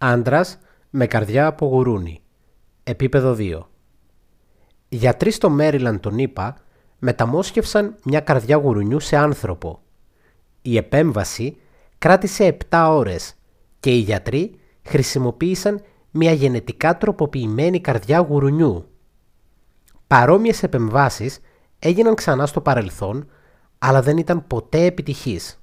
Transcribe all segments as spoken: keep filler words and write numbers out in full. Άντρας με καρδιά από γουρούνι. Επίπεδο δύο. Οι γιατροί στο Μέριλαντ τον ΗΠΑ μεταμόσχευσαν μια καρδιά γουρουνιού σε άνθρωπο. Η επέμβαση κράτησε επτά ώρες και οι γιατροί χρησιμοποίησαν μια γενετικά τροποποιημένη καρδιά γουρουνιού. Παρόμοιες επεμβάσεις έγιναν ξανά στο παρελθόν, αλλά δεν ήταν ποτέ επιτυχής.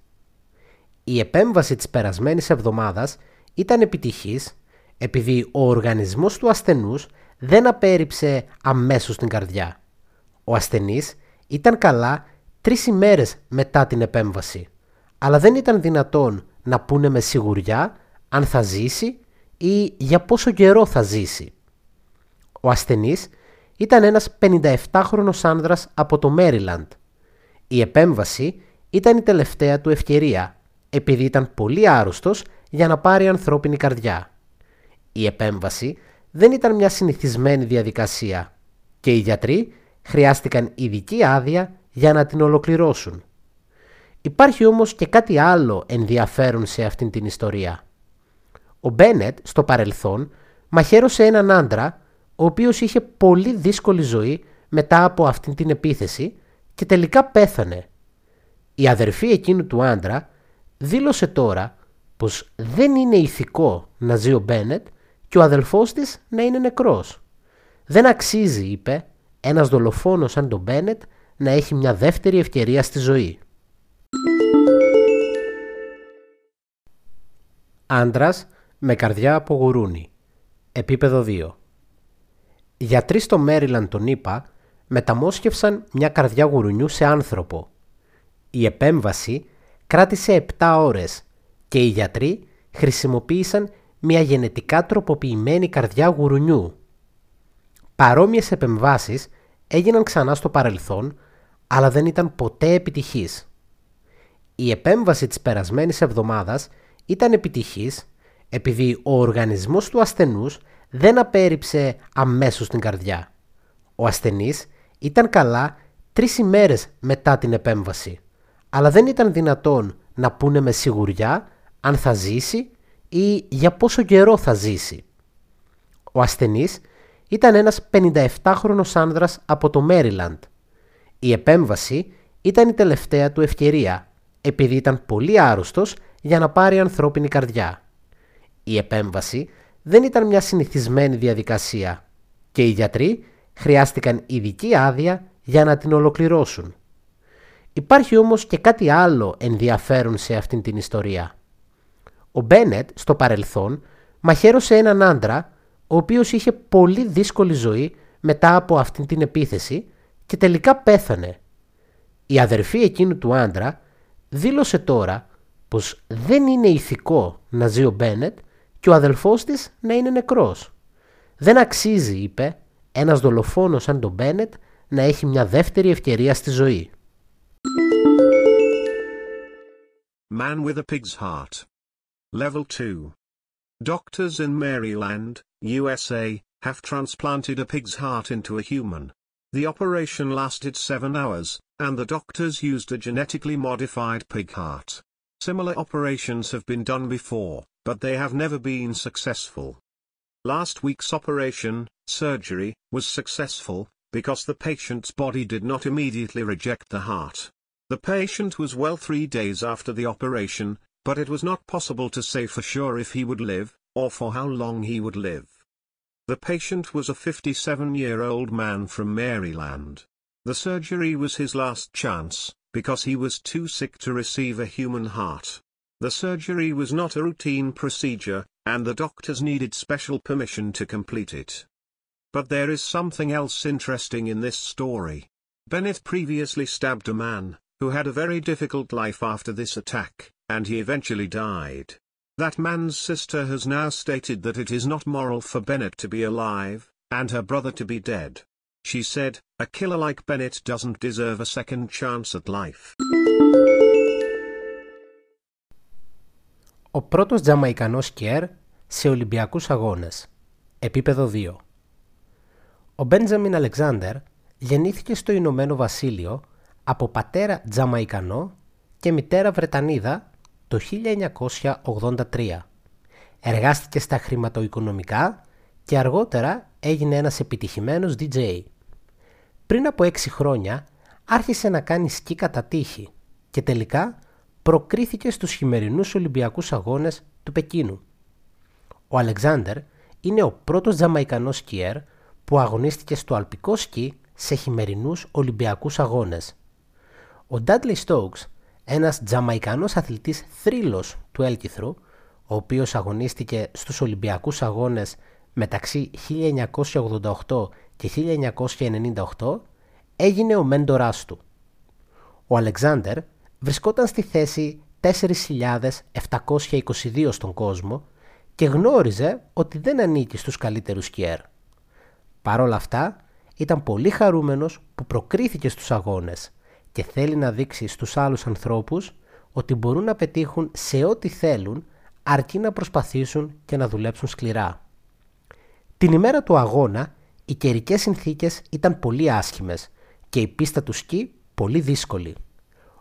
Η επέμβαση της περασμένης εβδομάδας ήταν επιτυχής επειδή ο οργανισμός του ασθενούς δεν απέρριψε αμέσως την καρδιά. Ο ασθενής ήταν καλά τρεις ημέρες μετά την επέμβαση, αλλά δεν ήταν δυνατόν να πούνε με σιγουριά αν θα ζήσει ή για πόσο καιρό θα ζήσει. Ο ασθενής ήταν ένας πενήντα επτάχρονος άνδρας από το Μέριλαντ. Η επέμβαση ήταν η τελευταία του ευκαιρία, επειδή ήταν πολύ άρρωστος για να πάρει ανθρώπινη καρδιά. Η επέμβαση δεν ήταν μια συνηθισμένη διαδικασία και οι γιατροί χρειάστηκαν ειδική άδεια για να την ολοκληρώσουν. Υπάρχει όμως και κάτι άλλο ενδιαφέρον σε αυτήν την ιστορία. Ο Μπένετ στο παρελθόν μαχαίρωσε έναν άντρα, ο οποίος είχε πολύ δύσκολη ζωή μετά από αυτήν την επίθεση και τελικά πέθανε. Η αδερφή εκείνου του άντρα δήλωσε τώρα πως δεν είναι ηθικό να ζει ο Μπένετ και ο αδελφός της να είναι νεκρός. «Δεν αξίζει», είπε, «ένας δολοφόνος σαν τον Μπένετ να έχει μια δεύτερη ευκαιρία στη ζωή». Άντρας με καρδιά από γουρούνι. Επίπεδο δύο. Οι γιατροί στο Μέριλαντ τον ΗΠΑ μεταμόσχευσαν μια καρδιά γουρουνιού σε άνθρωπο. Η επέμβαση κράτησε επτά ώρες και οι γιατροί χρησιμοποίησαν μια γενετικά τροποποιημένη καρδιά γουρουνιού. Παρόμοιες επεμβάσεις έγιναν ξανά στο παρελθόν, αλλά δεν ήταν ποτέ επιτυχής. Η επέμβαση της περασμένης εβδομάδας ήταν επιτυχής επειδή ο οργανισμός του ασθενούς δεν απέρριψε αμέσως την καρδιά. Ο ασθενής ήταν καλά τρεις ημέρες μετά την επέμβαση, αλλά δεν ήταν δυνατόν να πούνε με σιγουριά αν θα ζήσει ή για πόσο καιρό θα ζήσει. Ο ασθενής ήταν ένας πενήντα επτάχρονος άνδρας από το Μέριλαντ. Η επέμβαση ήταν η τελευταία του ευκαιρία, επειδή ήταν πολύ άρρωστος για να πάρει ανθρώπινη καρδιά. Η επέμβαση δεν ήταν μια συνηθισμένη διαδικασία και οι γιατροί χρειάστηκαν ειδική άδεια για να την ολοκληρώσουν. Υπάρχει όμως και κάτι άλλο ενδιαφέρον σε αυτήν την ιστορία. Ο Μπένετ στο παρελθόν μαχαίρωσε έναν άντρα, ο οποίος είχε πολύ δύσκολη ζωή μετά από αυτήν την επίθεση και τελικά πέθανε. Η αδερφή εκείνου του άντρα δήλωσε τώρα πως δεν είναι ηθικό να ζει ο Μπένετ και ο αδελφός της να είναι νεκρός. «Δεν αξίζει», είπε, «ένας δολοφόνος σαν τον Μπένετ να έχει μια δεύτερη ευκαιρία στη ζωή». Man with a pig's heart. Level two. Doctors in Maryland, U S A, have transplanted a pig's heart into a human. The operation lasted seven hours, and the doctors used a genetically modified pig heart. Similar operations have been done before, but they have never been successful. Last week's operation, surgery, was successful, because the patient's body did not immediately reject the heart. The patient was well three days after the operation, but it was not possible to say for sure if he would live, or for how long he would live. The patient was a fifty-seven-year-old man from Maryland. The surgery was his last chance, because he was too sick to receive a human heart. The surgery was not a routine procedure, and the doctors needed special permission to complete it. But there is something else interesting in this story. Bennett previously stabbed a man, who had a very difficult life after this attack, and he eventually died. That man's sister has now stated that it is not moral for Bennett to be alive, and her brother to be dead. She said, a killer like Bennett doesn't deserve a second chance at life. Ο πρώτος Τζαμαϊκανός σκιέρ σε Ολυμπιακούς Αγώνες. Επίπεδο δύο. Ο Μπέντζαμιν Αλεξάνδερ γεννήθηκε στο Ηνωμένο Βασίλειο από πατέρα Τζαμαϊκανό και μητέρα Βρετανίδα το χίλια εννιακόσια ογδόντα τρία. Εργάστηκε στα χρηματοοικονομικά και αργότερα έγινε ένας επιτυχημένος ντι τζέι. Πριν από έξι χρόνια άρχισε να κάνει σκι κατά τύχη και τελικά προκρίθηκε στους χειμερινούς Ολυμπιακούς Αγώνες του Πεκίνου. Ο Αλεξάνδερ είναι ο πρώτος Τζαμαϊκανός σκιέρ που αγωνίστηκε στο αλπικό σκι σε χειμερινούς Ολυμπιακούς Αγώνες. Ο Ντάντλι Στόουκς, ένας Τζαμαϊκανός αθλητής θρύλος του Έλκυθρου, ο οποίος αγωνίστηκε στους Ολυμπιακούς Αγώνες μεταξύ χίλια εννιακόσια ογδόντα οκτώ και χίλια εννιακόσια ενενήντα οκτώ, έγινε ο μέντοράς του. Ο Αλεξάνδερ βρισκόταν στη θέση τέσσερις χιλιάδες επτακόσια είκοσι δύο στον κόσμο και γνώριζε ότι δεν ανήκει στους καλύτερους σκιέρ. Παρ' όλα αυτά, ήταν πολύ χαρούμενος που προκρίθηκε στους αγώνες και θέλει να δείξει στους άλλους ανθρώπους ότι μπορούν να πετύχουν σε ό,τι θέλουν, αρκεί να προσπαθήσουν και να δουλέψουν σκληρά. Την ημέρα του αγώνα, οι καιρικές συνθήκες ήταν πολύ άσχημες και η πίστα του σκι πολύ δύσκολη.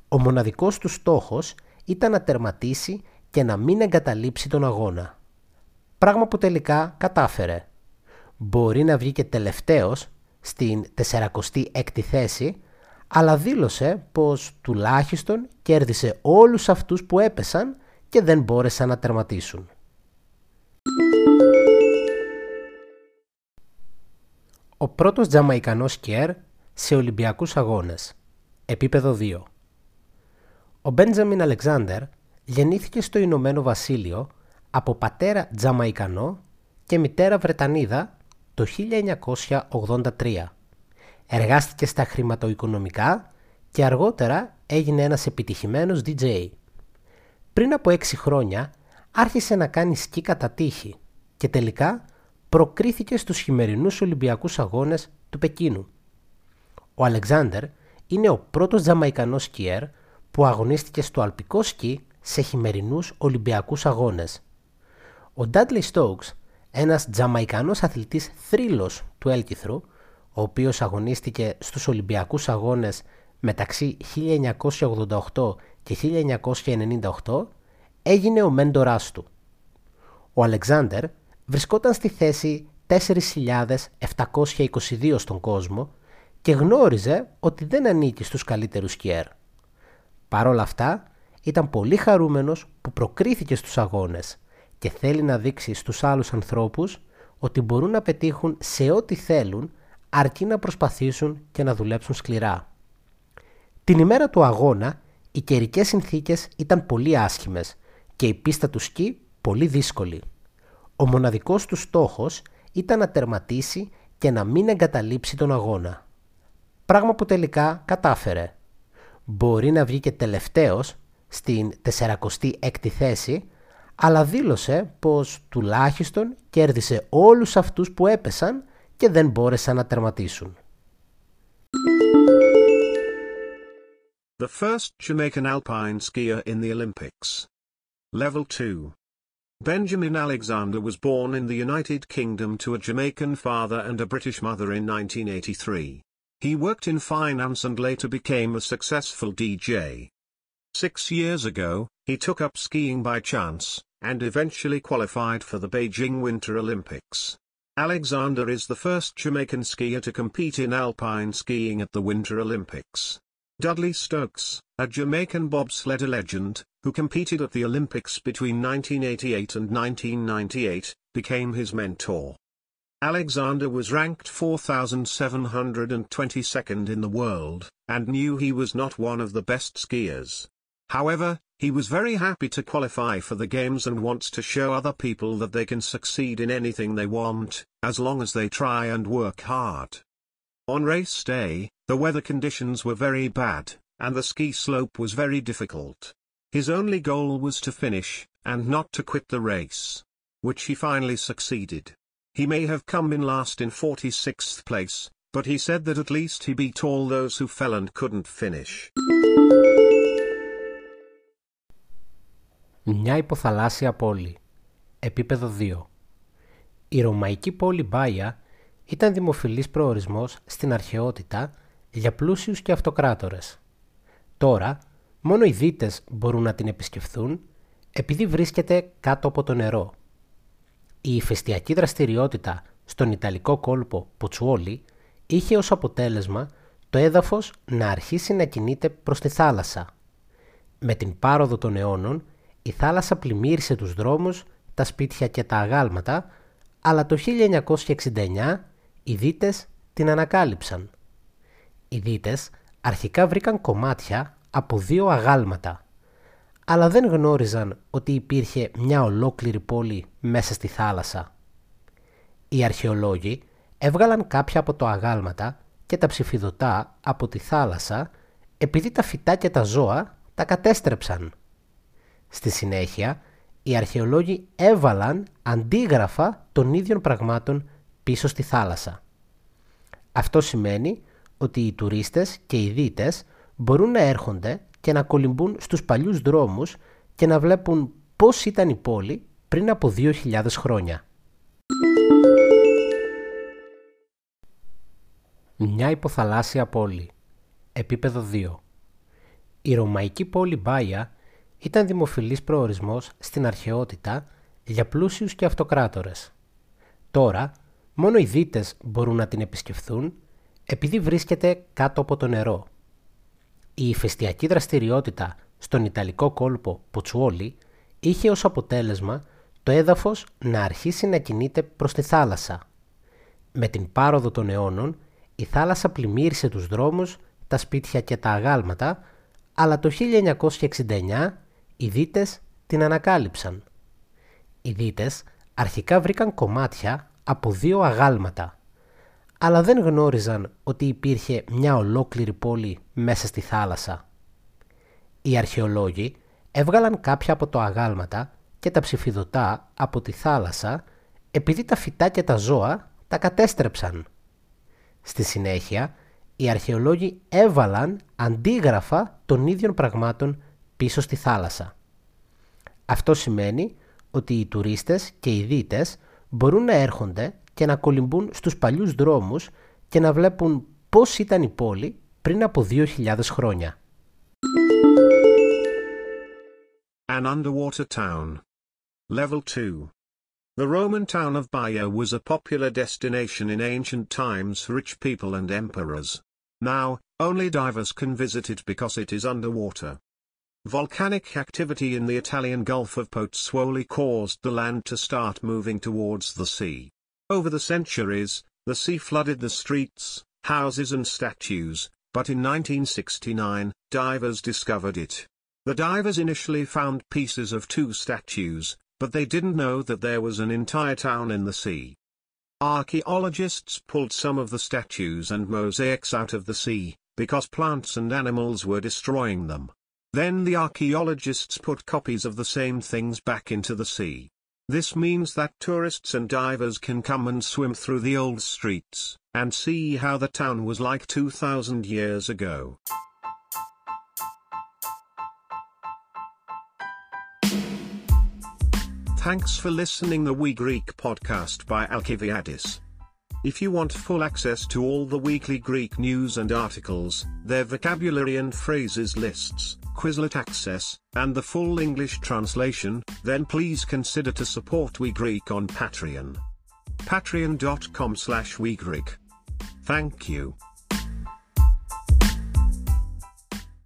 Ο μοναδικός του στόχος ήταν να τερματίσει και να μην εγκαταλείψει τον αγώνα. Πράγμα που τελικά κατάφερε. Μπορεί να βγει και τελευταίος στην σαράντα έκτη θέση, αλλά δήλωσε πως τουλάχιστον κέρδισε όλους αυτούς που έπεσαν και δεν μπόρεσαν να τερματίσουν. Ο πρώτος Τζαμαϊκανός σκιέρ σε Ολυμπιακούς Αγώνες. Επίπεδο δύο. Ο Μπέντζαμιν Αλεξάνδερ γεννήθηκε στο Ηνωμένο Βασίλειο από πατέρα Τζαμαϊκανό και μητέρα Βρετανίδα το χίλια εννιακόσια ογδόντα τρία. Εργάστηκε στα χρηματοοικονομικά και αργότερα έγινε ένας επιτυχημένος ντι τζέι. Πριν από έξι χρόνια άρχισε να κάνει σκι κατά τύχη και τελικά προκρίθηκε στους χειμερινούς Ολυμπιακούς Αγώνες του Πεκίνου. Ο Αλεξάνδερ είναι ο πρώτος Τζαμαϊκανός σκιέρ που αγωνίστηκε στο αλπικό σκι σε χειμερινούς Ολυμπιακούς Αγώνες. Ο Dudley Stokes, ένας Τζαμαϊκανός αθλητής θρύλος του Έλκυθρου, ο οποίος αγωνίστηκε στους Ολυμπιακούς Αγώνες μεταξύ χίλια εννιακόσια ογδόντα οκτώ και χίλια εννιακόσια ενενήντα οκτώ, έγινε ο μέντοράς του. Ο Αλεξάνδερ βρισκόταν στη θέση τέσσερις χιλιάδες επτακόσια είκοσι δύο στον κόσμο και γνώριζε ότι δεν ανήκει στους καλύτερους σκιέρ. Παρ' όλα αυτά, ήταν πολύ χαρούμενος που προκρίθηκε στους αγώνες και θέλει να δείξει στους άλλους ανθρώπους ότι μπορούν να πετύχουν σε ό,τι θέλουν, αρκεί να προσπαθήσουν και να δουλέψουν σκληρά. Την ημέρα του αγώνα, οι καιρικές συνθήκες ήταν πολύ άσχημες και η πίστα του σκι πολύ δύσκολη. Ο μοναδικός του στόχος ήταν να τερματίσει και να μην εγκαταλείψει τον αγώνα. Πράγμα που τελικά κατάφερε. Μπορεί να βγει και τελευταίος στην σαράντα έκτη θέση, αλλά δήλωσε πως τουλάχιστον κέρδισε όλους αυτούς που έπεσαν και δεν μπόρεσαν να τερματίσουν. The first Jamaican alpine skier in the Olympics. Level two. Benjamin Alexander was born in the United Kingdom to a Jamaican father and a British mother in nineteen eighty-three. He worked in finance and later became a successful ντι τζέι. Six years ago, he took up skiing by chance, and eventually qualified for the Beijing Winter Olympics. Alexander is the first Jamaican skier to compete in alpine skiing at the Winter Olympics. Dudley Stokes, a Jamaican bobsled legend, who competed at the Olympics between nineteen eighty-eight and nineteen ninety-eight, became his mentor. Alexander was ranked four thousand seven hundred twenty-second in the world, and knew he was not one of the best skiers. However, he was very happy to qualify for the games and wants to show other people that they can succeed in anything they want, as long as they try and work hard. On race day, the weather conditions were very bad, and the ski slope was very difficult. His only goal was to finish, and not to quit the race, which he finally succeeded. He may have come in last in forty-sixth place, but he said that at least he beat all those who fell and couldn't finish. Μια υποθαλάσσια πόλη. Επίπεδο δύο. Η ρωμαϊκή πόλη Μπάια ήταν δημοφιλής προορισμός στην αρχαιότητα για πλούσιους και αυτοκράτορες. Τώρα, μόνο οι δίτες μπορούν να την επισκεφθούν επειδή βρίσκεται κάτω από το νερό. Η ηφαιστειακή δραστηριότητα στον ιταλικό κόλπο Ποτσουόλι είχε ως αποτέλεσμα το έδαφος να αρχίσει να κινείται προς τη θάλασσα. Με την πάροδο των αιώνων, η θάλασσα πλημμύρισε τους δρόμους, τα σπίτια και τα αγάλματα, αλλά το χίλια εννιακόσια εξήντα εννιά οι δίτες την ανακάλυψαν. Οι δίτες αρχικά βρήκαν κομμάτια από δύο αγάλματα, αλλά δεν γνώριζαν ότι υπήρχε μια ολόκληρη πόλη μέσα στη θάλασσα. Οι αρχαιολόγοι έβγαλαν κάποια από τα αγάλματα και τα ψηφιδωτά από τη θάλασσα επειδή τα φυτά και τα ζώα τα κατέστρεψαν. Στη συνέχεια, οι αρχαιολόγοι έβαλαν αντίγραφα των ίδιων πραγμάτων πίσω στη θάλασσα. Αυτό σημαίνει ότι οι τουρίστες και οι δίτες μπορούν να έρχονται και να κολυμπούν στους παλιούς δρόμους και να βλέπουν πώς ήταν η πόλη πριν από δύο χιλιάδες χρόνια. Μια υποθαλάσσια πόλη. Επίπεδο δύο. Η ρωμαϊκή πόλη Μπάια ήταν δημοφιλής προορισμός στην αρχαιότητα για πλούσιους και αυτοκράτορες. Τώρα, μόνο οι δίτες μπορούν να την επισκεφθούν επειδή βρίσκεται κάτω από το νερό. Η ηφαιστειακή δραστηριότητα στον ιταλικό κόλπο Ποτσουόλι είχε ως αποτέλεσμα το έδαφος να αρχίσει να κινείται προς τη θάλασσα. Με την πάροδο των αιώνων, η θάλασσα πλημμύρισε τους δρόμους, τα σπίτια και τα αγάλματα, αλλά το χίλια εννιακόσια εξήντα εννιά οι δίτες την ανακάλυψαν. Οι δίτες αρχικά βρήκαν κομμάτια από δύο αγάλματα, αλλά δεν γνώριζαν ότι υπήρχε μια ολόκληρη πόλη μέσα στη θάλασσα. Οι αρχαιολόγοι έβγαλαν κάποια από τα αγάλματα και τα ψηφιδωτά από τη θάλασσα επειδή τα φυτά και τα ζώα τα κατέστρεψαν. Στη συνέχεια, οι αρχαιολόγοι έβαλαν αντίγραφα των ίδιων πραγμάτων πίσω στη θάλασσα. Αυτό σημαίνει ότι οι τουρίστες και οι δίτες μπορούν να έρχονται και να κολυμπούν στους παλιούς δρόμους και να βλέπουν πώς ήταν η πόλη πριν από δύο χιλιάδες χρόνια. An underwater town. Level two. The Roman town of Baia was a popular destination in ancient times for rich people and emperors. Now, only divers can visit it because it is underwater. Volcanic activity in the Italian Gulf of Pozzuoli caused the land to start moving towards the sea. Over the centuries, the sea flooded the streets, houses and statues, but in nineteen sixty-nine, divers discovered it. The divers initially found pieces of two statues, but they didn't know that there was an entire town in the sea. Archaeologists pulled some of the statues and mosaics out of the sea, because plants and animals were destroying them. Then the archaeologists put copies of the same things back into the sea. This means that tourists and divers can come and swim through the old streets, and see how the town was like two thousand years ago. Thanks for listening the WeGreek podcast by Alkiviadis. If you want full access to all the weekly Greek news and articles, their vocabulary and phrases lists, Quizlet access, and the full English translation, then please consider to support WeGreek on Patreon. Patreon dot com slash WeGreek. Thank you.